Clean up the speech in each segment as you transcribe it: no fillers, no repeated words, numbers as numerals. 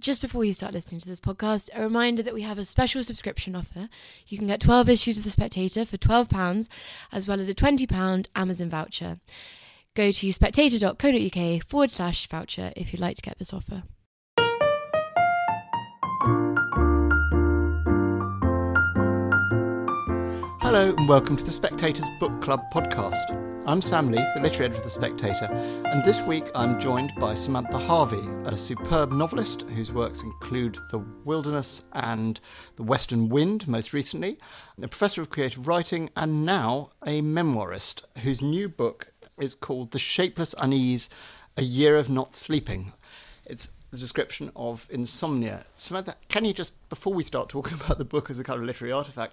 just before you start listening to this podcast, a reminder that we have a special subscription offer. You can get 12 issues of The Spectator for £12, as well as a £20 Amazon voucher. Go to spectator.co.uk/voucher if you'd like to get this offer. Hello and welcome to The Spectator's Book Club podcast. I'm Sam Leith, the literary editor of The Spectator, and this week I'm joined by Samantha Harvey, a superb novelist whose works include The Wilderness and The Western Wind, most recently, a professor of creative writing, and now a memoirist whose new book is called The Shapeless Unease, A Year of Not Sleeping. It's the description of insomnia. Samantha, can you just, before we start talking about the book as a kind of literary artefact,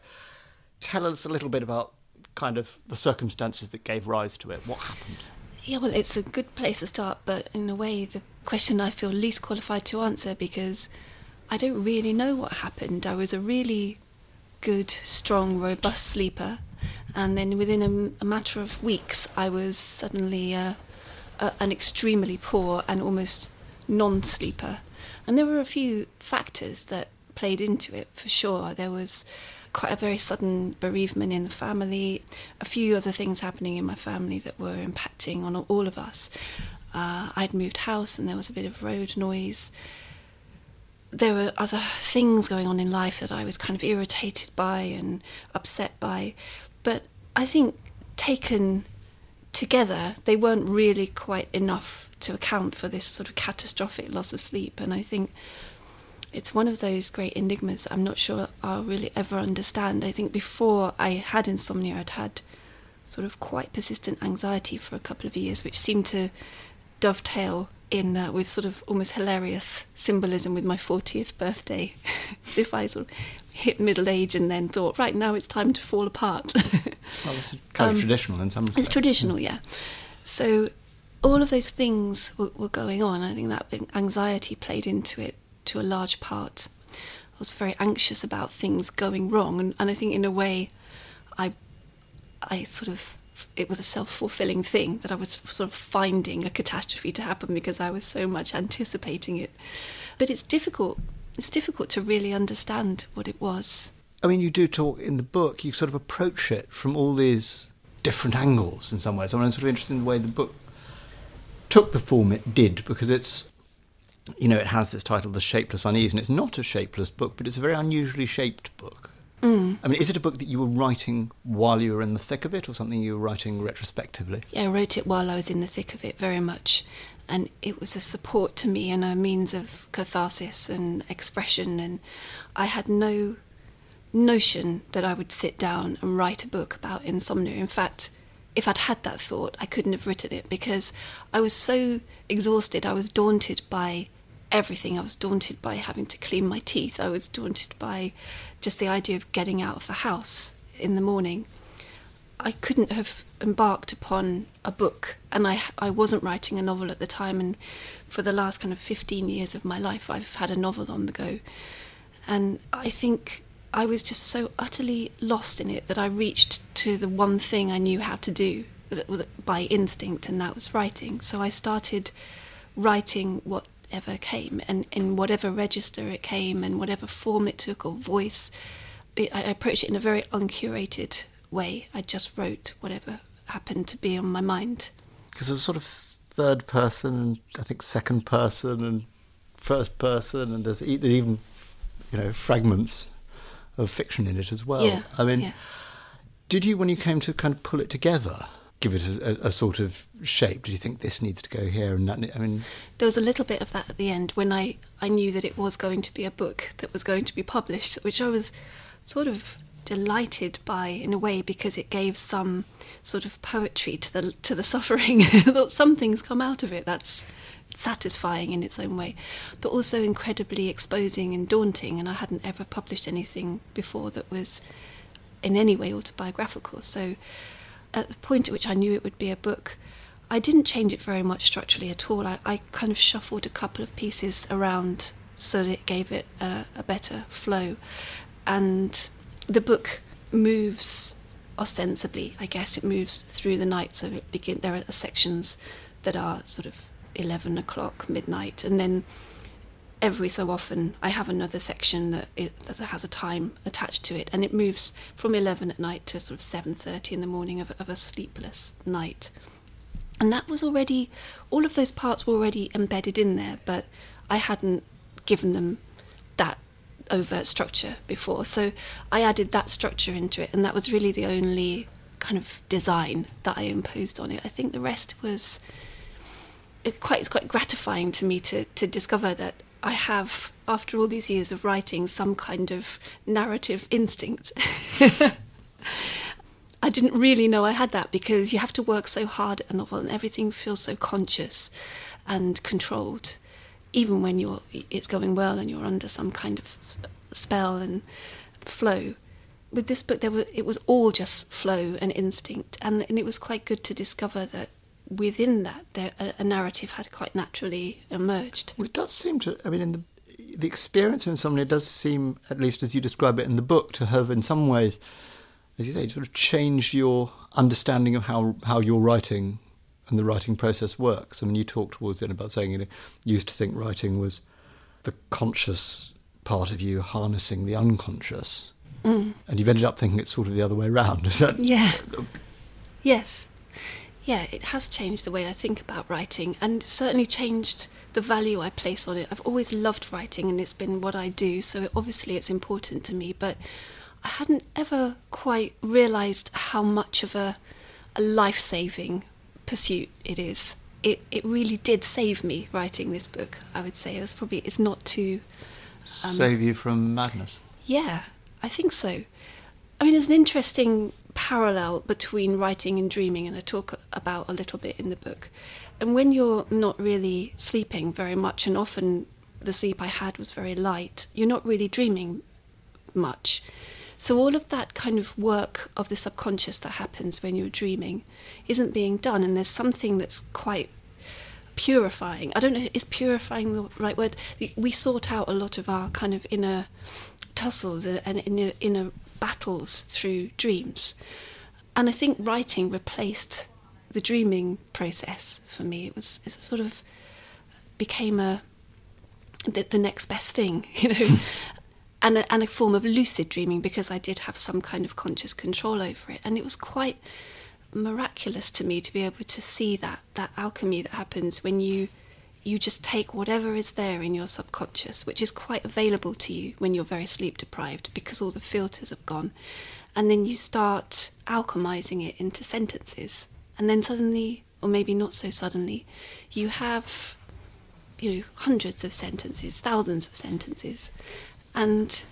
tell us a little bit about kind of the circumstances that gave rise to it? What happened? Yeah, well, it's a good place to start, but in a way, the question I feel least qualified to answer, because I don't really know what happened. I was a really good, strong, robust sleeper, and then within a matter of weeks, I was suddenly an extremely poor and almost non-sleeper. And there were a few factors that played into it, for sure. There was quite a very sudden bereavement in the family, a few other things happening in my family that were impacting on all of us. I'd moved house and there was a bit of road noise. There were other things going on in life that I was kind of irritated by and upset by. But I think taken together, they weren't really quite enough to account for this sort of catastrophic loss of sleep. And I think it's one of those great enigmas I'm not sure I'll really ever understand. I think before I had insomnia, I'd had sort of quite persistent anxiety for a couple of years, which seemed to dovetail in with sort of almost hilarious symbolism with my 40th birthday. As if I sort of hit middle age and then thought, right, now it's time to fall apart. Well, it's kind of traditional in some respects. It's traditional, yeah. So all of those things were going on. I think that anxiety played into it to a large part. I was very anxious about things going wrong, and I think in a way I sort of, it was a self-fulfilling thing that I was sort of finding a catastrophe to happen because I was so much anticipating it. But it's difficult to really understand what it was. I mean, you do talk in the book, you sort of approach it from all these different angles in some ways. I'm sort of interested in the way the book took the form it did, because it's, you know, it has this title, The Shapeless Unease, and it's not a shapeless book, but it's a very unusually shaped book. Mm. I mean, is it a book that you were writing while you were in the thick of it, or something you were writing retrospectively? Yeah, I wrote it while I was in the thick of it, very much. And it was a support to me and a means of catharsis and expression. And I had no notion that I would sit down and write a book about insomnia. In fact, if I'd had that thought, I couldn't have written it, because I was so exhausted. I was daunted by everything. I was daunted by having to clean my teeth. I was daunted by just the idea of getting out of the house in the morning. I couldn't have embarked upon a book, and I wasn't writing a novel at the time, and for the last kind of 15 years of my life I've had a novel on the go. And I think I was just so utterly lost in it that I reached to the one thing I knew how to do by instinct, and that was writing. So I started writing whatever came, and in whatever register it came and whatever form it took or voice, I approached it in a very uncurated way. I just wrote whatever happened to be on my mind. Because it's sort of third person and I think second person and first person, and there's even, you know, fragments of fiction in it as well. Yeah, I mean, yeah. Did you, when you came to kind of pull it together, give it a sort of shape? Did you think this needs to go here and that? I mean, there was a little bit of that at the end when I knew that it was going to be a book that was going to be published, which I was sort of delighted by in a way, because it gave some sort of poetry to the suffering. Some things come out of it. That's satisfying in its own way, but also incredibly exposing and daunting, and I hadn't ever published anything before that was in any way autobiographical. So at the point at which I knew it would be a book, I didn't change it very much structurally at all. I kind of shuffled a couple of pieces around so that it gave it a better flow, and the book moves ostensibly, I guess, it moves through the night. So there are sections that are sort of 11 o'clock, midnight, and then every so often I have another section that has a time attached to it, and it moves from 11 at night to sort of 7:30 in the morning of a sleepless night. And that was already, all of those parts were already embedded in there, but I hadn't given them that overt structure before. So I added that structure into it, and that was really the only kind of design that I imposed on it. I think the rest was, it's quite gratifying to me to discover that I have, after all these years of writing, some kind of narrative instinct. I didn't really know I had that, because you have to work so hard at a novel and everything feels so conscious and controlled, even when it's going well and you're under some kind of spell and flow. With this book, it was all just flow and instinct, and it was quite good to discover that within that a narrative had quite naturally emerged. Well, it does seem to, I mean, in the experience of insomnia does seem, at least as you describe it in the book, to have in some ways, as you say, sort of changed your understanding of how your writing and the writing process works. I mean, you talked towards the end about saying, you used to think writing was the conscious part of you harnessing the unconscious. Mm. And you've ended up thinking it's sort of the other way around. Is that? Yeah. Yes. Yeah, it has changed the way I think about writing, and certainly changed the value I place on it. I've always loved writing and it's been what I do, so obviously it's important to me, but I hadn't ever quite realised how much of a life-saving pursuit it is. It really did save me, writing this book, I would say. It's not too... save you from madness? Yeah, I think so. I mean, there's an interesting parallel between writing and dreaming, and I talk about a little bit in the book. And when you're not really sleeping very much, and often the sleep I had was very light, you're not really dreaming much. So all of that kind of work of the subconscious that happens when you're dreaming isn't being done, and there's something that's quite purifying. I don't know, is purifying the right word? We sort out a lot of our kind of inner tussles and inner battles through dreams. And I think writing replaced the dreaming process for me. It sort of became the next best thing, you know. And a form of lucid dreaming, because I did have some kind of conscious control over it. And it was quite miraculous to me to be able to see that alchemy that happens when you just take whatever is there in your subconscious, which is quite available to you when you're very sleep deprived, because all the filters have gone. And then you start alchemizing it into sentences. And then suddenly, or maybe not so suddenly, you have, you know, hundreds of sentences, thousands of sentences. And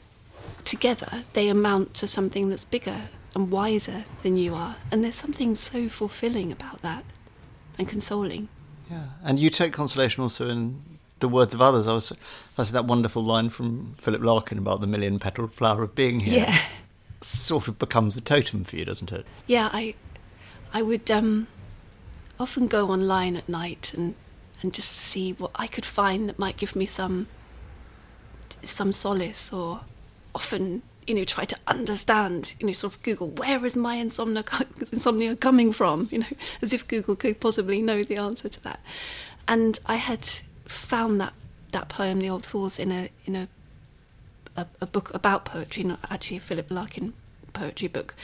together they amount to something that's bigger and wiser than you are. And there's something so fulfilling about that, and consoling. Yeah, and you take consolation also in the words of others. I saw that wonderful line from Philip Larkin about the million-petaled flower of being here. Yeah. Sort of becomes a totem for you, doesn't it? Yeah, I would often go online at night and just see what I could find that might give me some solace, or often, you know, try to understand, you know, sort of Google, where is my insomnia coming from, you know, as if Google could possibly know the answer to that. And I had found that poem, The Old Fools, in a book about poetry, not actually a Philip Larkin poetry book.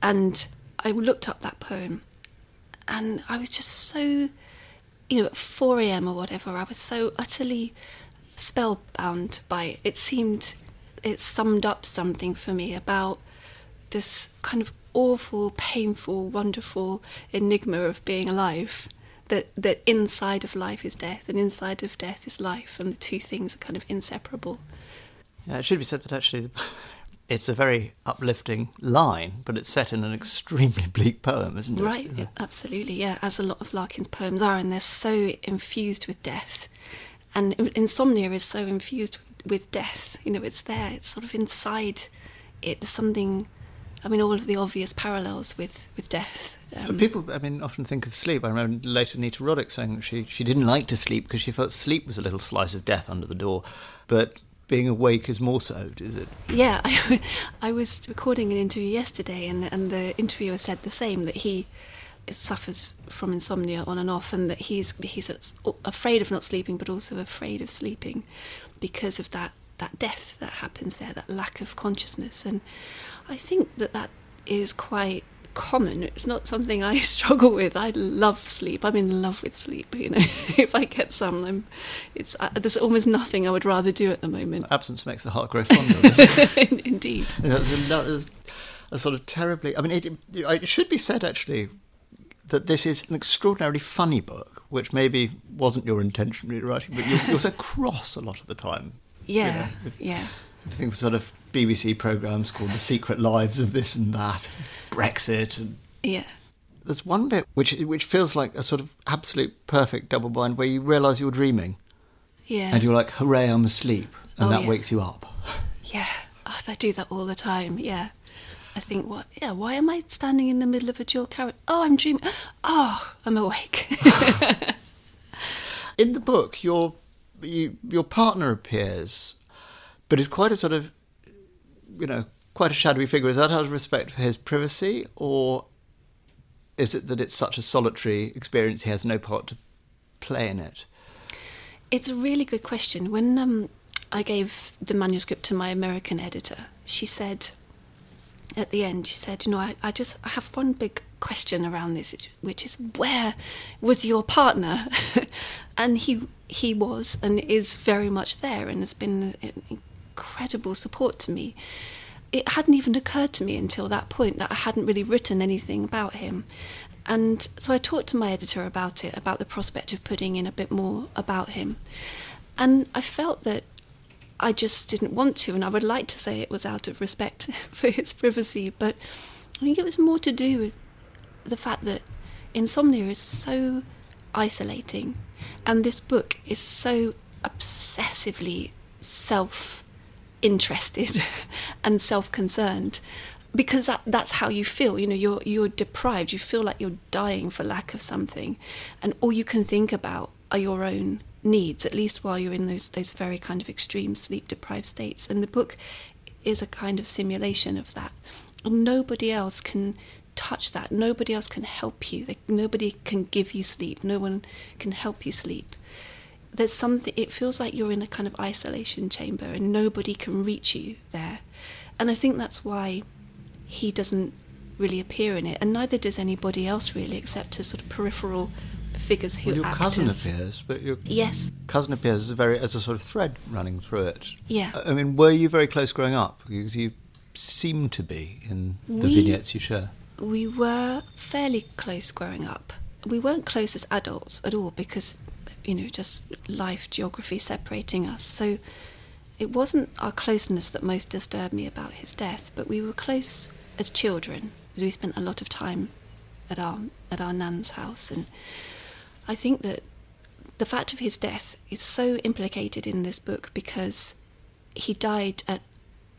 And I looked up that poem, and I was just so, you know, at 4 a.m. or whatever, I was so utterly spellbound by it. It summed up something for me about this kind of awful, painful, wonderful enigma of being alive, that inside of life is death and inside of death is life, and the two things are kind of inseparable. Yeah, it should be said that actually it's a very uplifting line, but it's set in an extremely bleak poem, isn't it? Right, yeah. Absolutely, yeah, as a lot of Larkin's poems are, and they're so infused with death. And insomnia is so infused with death. You know, it's there, it's sort of inside it. There's something, I mean, all of the obvious parallels with death. But people, I mean, often think of sleep. I remember later Anita Roddick saying that she didn't like to sleep because she felt sleep was a little slice of death under the door. But being awake is more so, is it? Yeah, I was recording an interview yesterday and the interviewer said the same, that he suffers from insomnia on and off, and that he's afraid of not sleeping, but also afraid of sleeping. because of that death that happens there, that lack of consciousness. And I think that is quite common. It's not something I struggle with. I love sleep. I'm in love with sleep, you know. If I get some, there's almost nothing I would rather do at the moment. Absence makes the heart grow fonder. Indeed. That's a sort of terribly... I mean, it should be said, actually, that this is an extraordinarily funny book, which maybe wasn't your intention really writing, but you're so cross a lot of the time. Yeah, you know, I think sort of BBC programmes called The Secret Lives of This and That, Brexit. And yeah. There's one bit which feels like a sort of absolute perfect double bind where you realise you're dreaming. Yeah. And you're like, hooray, I'm asleep. And that wakes you up. Yeah. Oh, I do that all the time, yeah. I think, why am I standing in the middle of a dual carriage? Oh, I'm dreaming. Oh, I'm awake. In the book, your partner appears, but is quite a sort of, you know, quite a shadowy figure. Is that out of respect for his privacy, or is it that it's such a solitary experience he has no part to play in it? It's a really good question. When I gave the manuscript to my American editor, she said... At the end, she said, you know, I have one big question around this, which is, where was your partner? And he was and is very much there and has been an incredible support to me. It hadn't even occurred to me until that point that I hadn't really written anything about him. And so I talked to my editor about it, about the prospect of putting in a bit more about him. And I felt that I just didn't want to, and I would like to say it was out of respect for his privacy, but I think it was more to do with the fact that insomnia is so isolating, and this book is so obsessively self-interested and self-concerned, because that's how you feel. You know, you're deprived. You feel like you're dying for lack of something, and all you can think about are your own needs, at least while you're in those very kind of extreme sleep deprived states. And the book is a kind of simulation of that. And nobody else can touch that. Nobody else can help you. Nobody can give you sleep. No one can help you sleep. There's something, it feels like you're in a kind of isolation chamber and nobody can reach you there. And I think that's why he doesn't really appear in it, and neither does anybody else really, except as sort of peripheral figures who your cousin appears, but your cousin appears as a sort of thread running through it. Yeah, I mean, were you very close growing up? Because you seem to be in the vignettes you share. We were fairly close growing up. We weren't close as adults at all because, you know, just life, geography separating us. So it wasn't our closeness that most disturbed me about his death, but we were close as children because we spent a lot of time at our nan's house. And I think that the fact of his death is so implicated in this book because he died at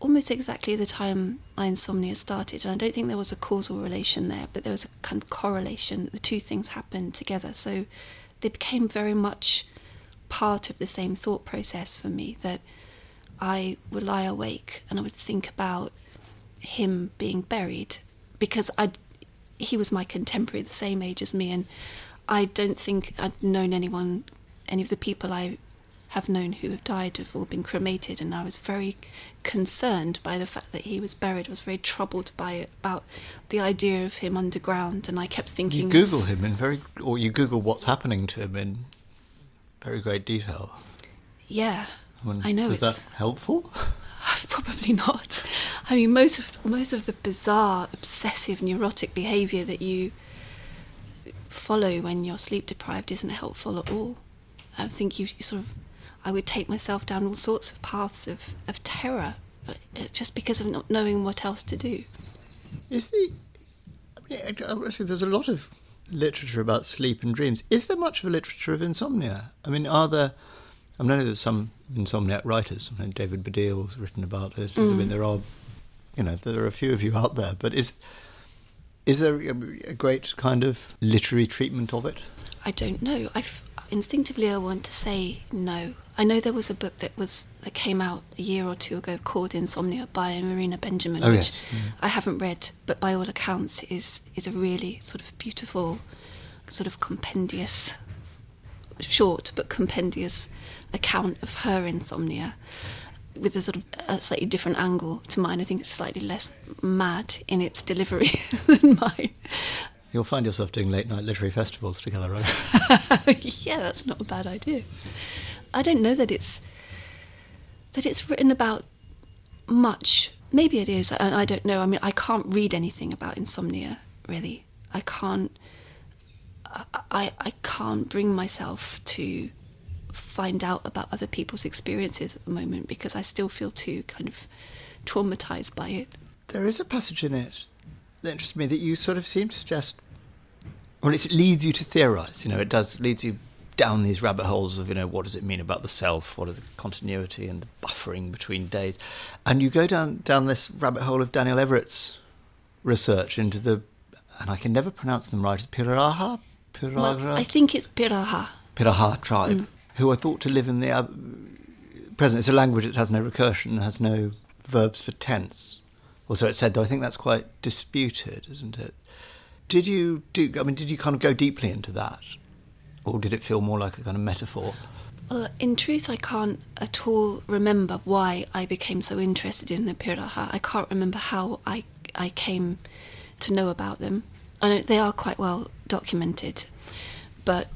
almost exactly the time my insomnia started. And I don't think there was a causal relation there, but there was a kind of correlation. The two things happened together. So they became very much part of the same thought process for me, that I would lie awake and I would think about him being buried because he was my contemporary, the same age as me, and I don't think I'd known anyone, any of the people I have known who have died have all been cremated, and I was very concerned by the fact that he was buried. I was very troubled by it, about the idea of him underground, and I kept thinking... You Google him you Google what's happening to him in very great detail. Yeah, I know. Was that helpful? Probably not. I mean, most of the bizarre, obsessive, neurotic behaviour that you... follow when you're sleep deprived isn't helpful at all. I think you sort of, I would take myself down all sorts of paths of terror just because of not knowing what else to do. There's a lot of literature about sleep and dreams. Is there much of a literature of insomnia? I mean, I know there's some insomniac writers. I mean, David Baddiel's written about it. I mean, there are a few of you out there, but is there a great kind of literary treatment of it? I don't know. Instinctively, I want to say no. I know there was a book that came out a year or two ago called Insomnia by Marina Benjamin, I haven't read, but by all accounts is a really sort of beautiful, sort of compendious short but compendious account of her insomnia with a sort of a slightly different angle to mine. I think it's slightly less mad in its delivery than mine. You'll find yourself doing late-night literary festivals together, right? Yeah, that's not a bad idea. I don't know that it's written about much. Maybe it is, and I don't know. I mean, I can't read anything about insomnia, really. I can't bring myself to find out about other people's experiences at the moment because I still feel too kind of traumatised by it. There is a passage in it that interests me that you sort of seem to suggest, well, it leads you to theorise, you know, it does leads you down these rabbit holes of, you know, what does it mean about the self, what are the continuity and the buffering between days, and you go down this rabbit hole of Daniel Everett's research into the, and I can never pronounce them right, Piraha? Well, I think it's Piraha tribe, who are thought to live in the present. It's a language that has no recursion, has no verbs for tense. Also, it's said, though I think that's quite disputed, isn't it? Did you kind of go deeply into that? Or did it feel more like a kind of metaphor? Well, in truth, I can't at all remember why I became so interested in the Piraha. I can't remember how I came to know about them. I know they are quite well documented, but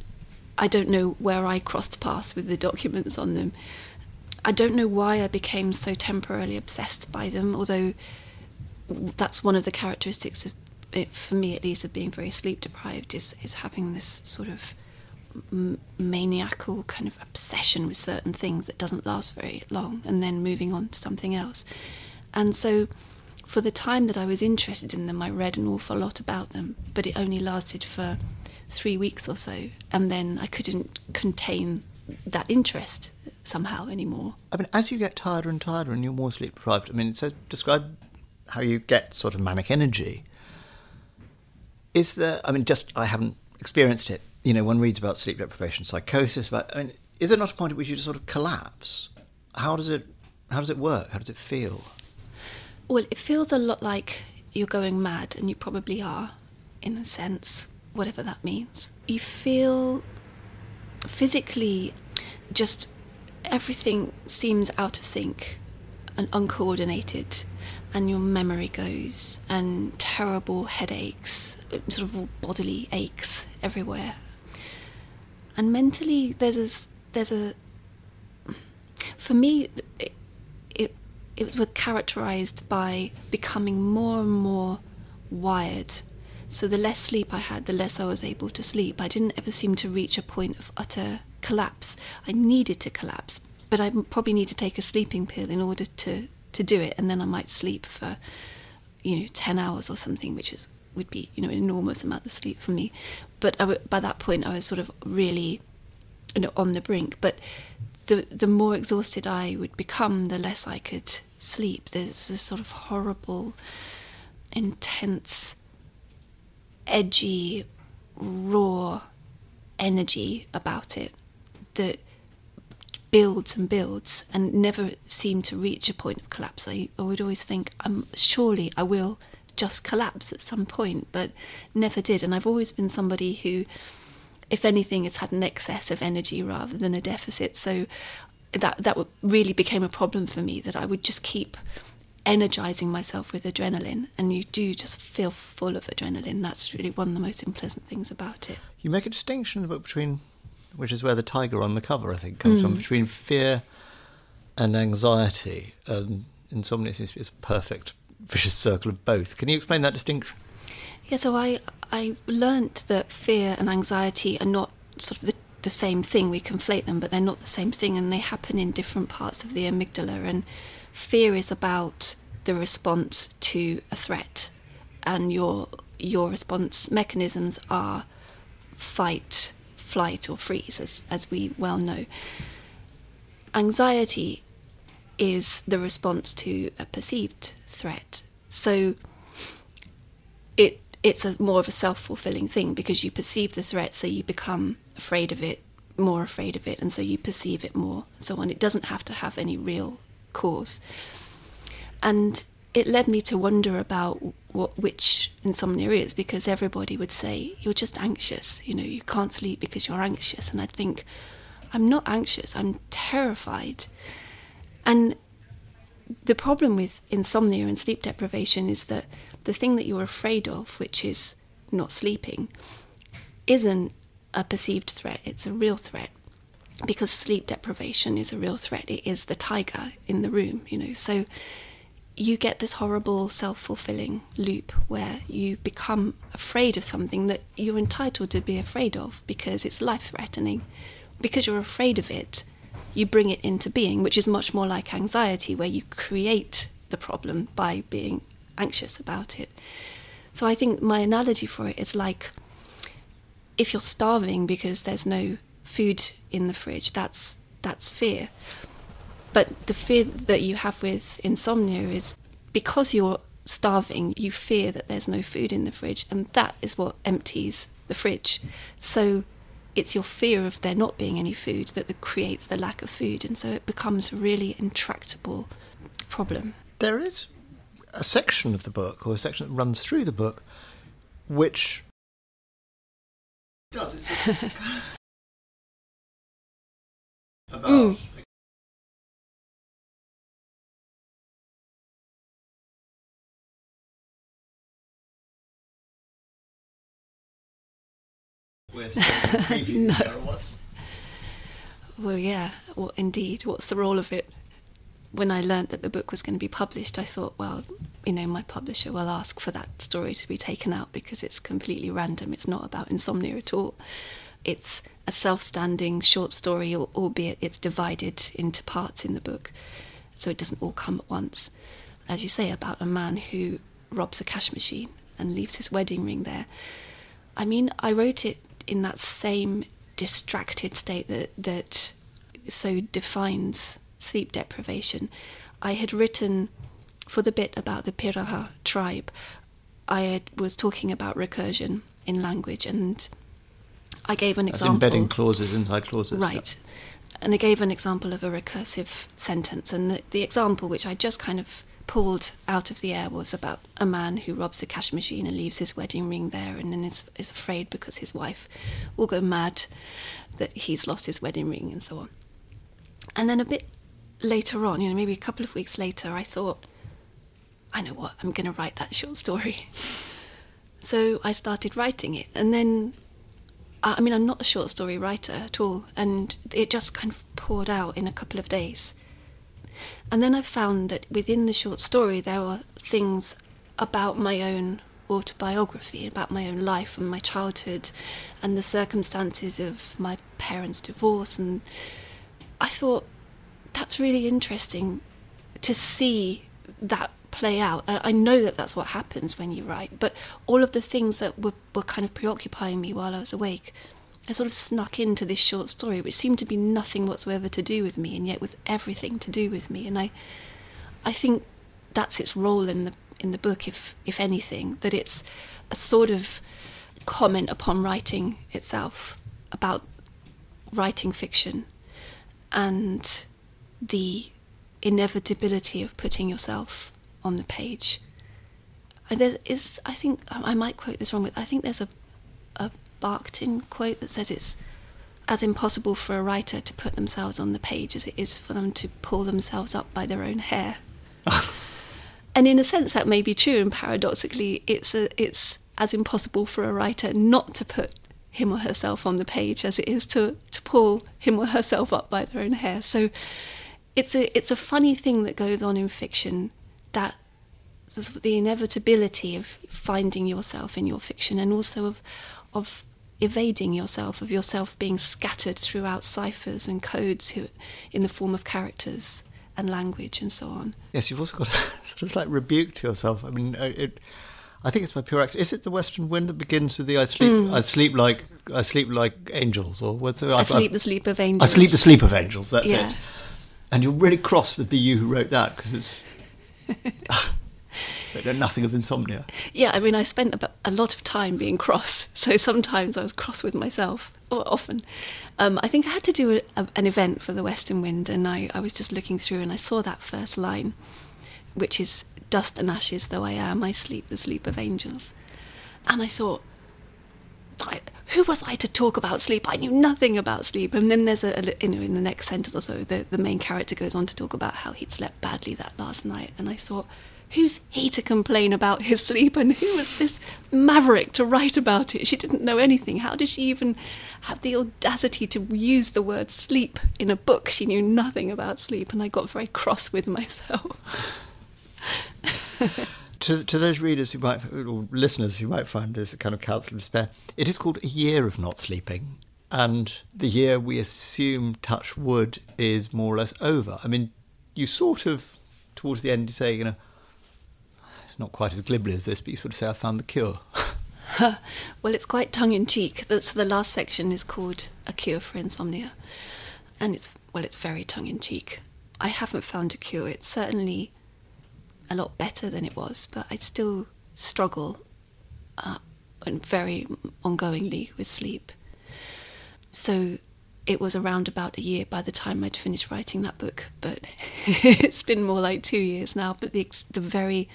I don't know where I crossed paths with the documents on them. I don't know why I became so temporarily obsessed by them, although that's one of the characteristics of it, for me at least, of being very sleep-deprived, is having this sort of maniacal kind of obsession with certain things that doesn't last very long, and then moving on to something else. And so for the time that I was interested in them, I read an awful lot about them, but it only lasted for 3 weeks or so, and then I couldn't contain that interest somehow anymore. I mean, as you get tired and tired and you're more sleep deprived, I mean, so describe how you get sort of manic energy. Is there, I mean, just, I haven't experienced it. You know, one reads about sleep deprivation, psychosis, but I mean, is there not a point at which you just sort of collapse? How does it work? How does it feel? Well, it feels a lot like you're going mad, and you probably are, in a sense, whatever that means. You feel physically just everything seems out of sync and uncoordinated, and your memory goes, and terrible headaches, sort of bodily aches everywhere. And mentally, there's a for me, it was characterised by becoming more and more wired. So the less sleep I had, the less I was able to sleep. I didn't ever seem to reach a point of utter collapse. I needed to collapse, but I probably need to take a sleeping pill in order to do it, and then I might sleep for, 10 hours or something, which would be, an enormous amount of sleep for me. But by that point, I was sort of really, on the brink. But the more exhausted I would become, the less I could sleep. There's this sort of horrible, intense, edgy, raw energy about it that builds and never seemed to reach a point of collapse. I would always think, surely I will just collapse at some point, but never did. And I've always been somebody who, if anything, has had an excess of energy rather than a deficit. So that really became a problem for me, that I would just keep energising myself with adrenaline, and you do just feel full of adrenaline. That's really one of the most unpleasant things about it. You make a distinction between, which is where the tiger on the cover, I think, comes from, between fear and anxiety, and insomnia seems to be a perfect vicious circle of both. Can you explain that distinction? Yeah, so I learnt that fear and anxiety are not sort of the same thing. We conflate them, but they're not the same thing, and they happen in different parts of the amygdala. And fear is about the response to a threat, and your response mechanisms are fight, flight or freeze, as we well know. Anxiety is the response to a perceived threat. So it's a more of a self-fulfilling thing, because you perceive the threat, so you become afraid of it, more afraid of it, and so you perceive it more, and so on. It doesn't have to have any real cause. And it led me to wonder about which insomnia is, because everybody would say, you're just anxious, you know, you can't sleep because you're anxious. And I'd think, I'm not anxious, I'm terrified. And the problem with insomnia and sleep deprivation is that the thing that you're afraid of, which is not sleeping, isn't a perceived threat, it's a real threat. Because sleep deprivation is a real threat, it is the tiger in the room, you know. So you get this horrible self-fulfilling loop where you become afraid of something that you're entitled to be afraid of because it's life-threatening. Because you're afraid of it, you bring it into being, which is much more like anxiety, where you create the problem by being anxious about it. So I think my analogy for it is like, if you're starving because there's no food in the fridge, that's fear. But the fear that you have with insomnia is because you're starving, you fear that there's no food in the fridge, and that is what empties the fridge. So it's your fear of there not being any food that creates the lack of food, and so it becomes a really intractable problem. There is a section of the book, or a section that runs through the book, which... It does, it's about... No. Well, yeah, well, indeed, what's the role of it? When I learnt that the book was going to be published, I thought, well, you know, my publisher will ask for that story to be taken out because it's completely random. It's not about insomnia at all. It's a self-standing short story, albeit it's divided into parts in the book, so it doesn't all come at once. As you say, about a man who robs a cash machine and leaves his wedding ring there. I mean, I wrote it in that same distracted state that so defines sleep deprivation. I had written, for the bit about the Piraha tribe, I was talking about recursion in language, and I gave an example. That's embedding clauses inside clauses. Right. Yeah. And I gave an example of a recursive sentence, and the example, which I just kind of pulled out of the air, was about a man who robs a cash machine and leaves his wedding ring there, and then is afraid because his wife will go mad that he's lost his wedding ring and so on. And then a bit later on, you know, maybe a couple of weeks later, I thought, I know what, I'm going to write that short story. So I started writing it, and then, I mean, I'm not a short story writer at all, and it just kind of poured out in a couple of days. And then I found that within the short story there were things about my own autobiography, about my own life and my childhood and the circumstances of my parents' divorce, and I thought, that's really interesting to see that play out. I know that that's what happens when you write, but all of the things that were kind of preoccupying me while I was awake, I sort of snuck into this short story, which seemed to be nothing whatsoever to do with me, and yet was everything to do with me. And I think that's its role in the book, if anything, that it's a sort of comment upon writing itself, about writing fiction and the inevitability of putting yourself on the page. And there is, I think, I might quote this wrong, but I think there's a Larkin quote that says it's as impossible for a writer to put themselves on the page as it is for them to pull themselves up by their own hair. And in a sense that may be true, and paradoxically it's as impossible for a writer not to put him or herself on the page as it is to pull him or herself up by their own hair. So it's a funny thing that goes on in fiction, that the inevitability of finding yourself in your fiction, and also of evading yourself, of yourself being scattered throughout ciphers and codes in the form of characters and language and so on. Yes, you've also got a sort of like rebuke to yourself. I mean, I think it's by pure accident. Is it The Western Wind that begins with the I sleep like angels, or what's it? I sleep the sleep of angels. That's it. And you're really cross with the you who wrote that, because it's. But they're nothing of insomnia. Yeah, I mean, I spent a lot of time being cross, so sometimes I was cross with myself, or often. I think I had to do an event for The Western Wind, and I was just looking through and I saw that first line, which is Dust and Ashes Though I Am, I Sleep the Sleep of Angels. And I thought, who was I to talk about sleep? I knew nothing about sleep. And then there's in the next sentence or so, the main character goes on to talk about how he'd slept badly that last night. And I thought, who's he to complain about his sleep? And who was this maverick to write about it? She didn't know anything. How did she even have the audacity to use the word sleep in a book? She knew nothing about sleep. And I got very cross with myself. To those readers who might, or listeners who might find this a kind of counsel of despair, it is called A Year of Not Sleeping, and the year we assume, touch wood, is more or less over. I mean, you sort of, towards the end, you say, you know, it's not quite as glibly as this, but you sort of say, I found the cure. Well, it's quite tongue-in-cheek. That's the last section is called A Cure for Insomnia, and it's very tongue-in-cheek. I haven't found a cure. It's certainly a lot better than it was, but I still struggle and very ongoingly with sleep. So it was around about a year by the time I'd finished writing that book, but it's been more like 2 years now. But the very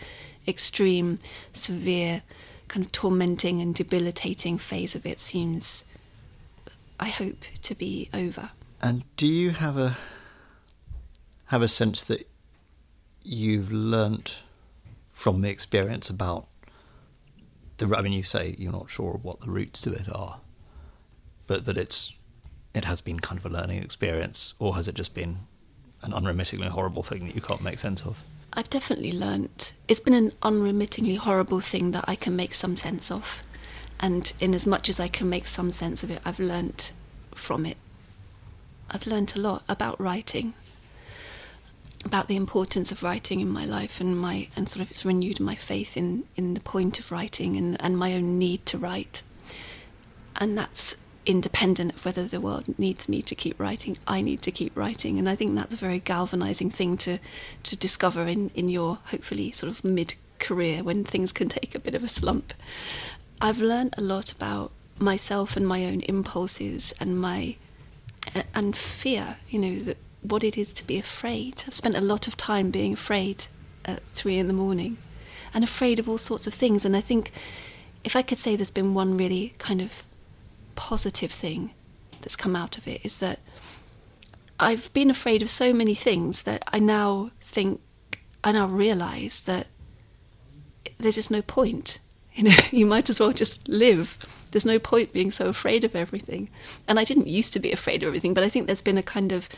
extreme, severe, kind of tormenting and debilitating phase of it seems, I hope, to be over. And do you have a sense that you've learnt from the experience about the, I mean, you say you're not sure what the roots to it are, but that it has been kind of a learning experience, or has it just been an unremittingly horrible thing that you can't make sense of? I've definitely learnt. It's been an unremittingly horrible thing that I can make some sense of, and in as much as I can make some sense of it, I've learnt from it. I've learnt a lot about writing, about the importance of writing in my life, and sort of it's renewed my faith in the point of writing and my own need to write. And that's independent of whether the world needs me to keep writing. I need to keep writing, and I think that's a very galvanising thing to discover in your, hopefully, sort of mid-career when things can take a bit of a slump. I've learned a lot about myself and my own impulses and my fear, you know, that what it is to be afraid. I've spent a lot of time being afraid at 3 a.m. and afraid of all sorts of things. And I think if I could say there's been one really kind of positive thing that's come out of it, is that I've been afraid of so many things that I now realise that there's just no point. You know, you might as well just live. There's no point being so afraid of everything. And I didn't used to be afraid of everything, but I think there's been a kind of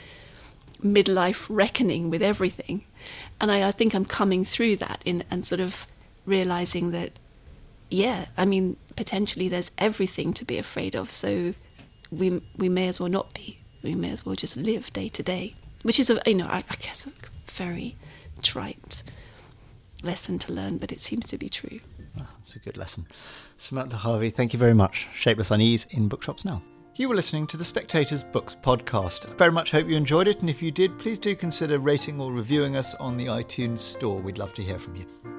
midlife reckoning with everything, and I think I'm coming through that and sort of realizing that, yeah, I mean, potentially there's everything to be afraid of, so we may as well not be. We may as well just live day to day, which is I guess a very trite lesson to learn, but it seems to be true. Oh, that's a good lesson. Samantha Harvey, thank you very much. Shapeless Unease in bookshops now. You were listening to The Spectator's Books Podcast. I very much hope you enjoyed it, and if you did, please do consider rating or reviewing us on the iTunes Store. We'd love to hear from you.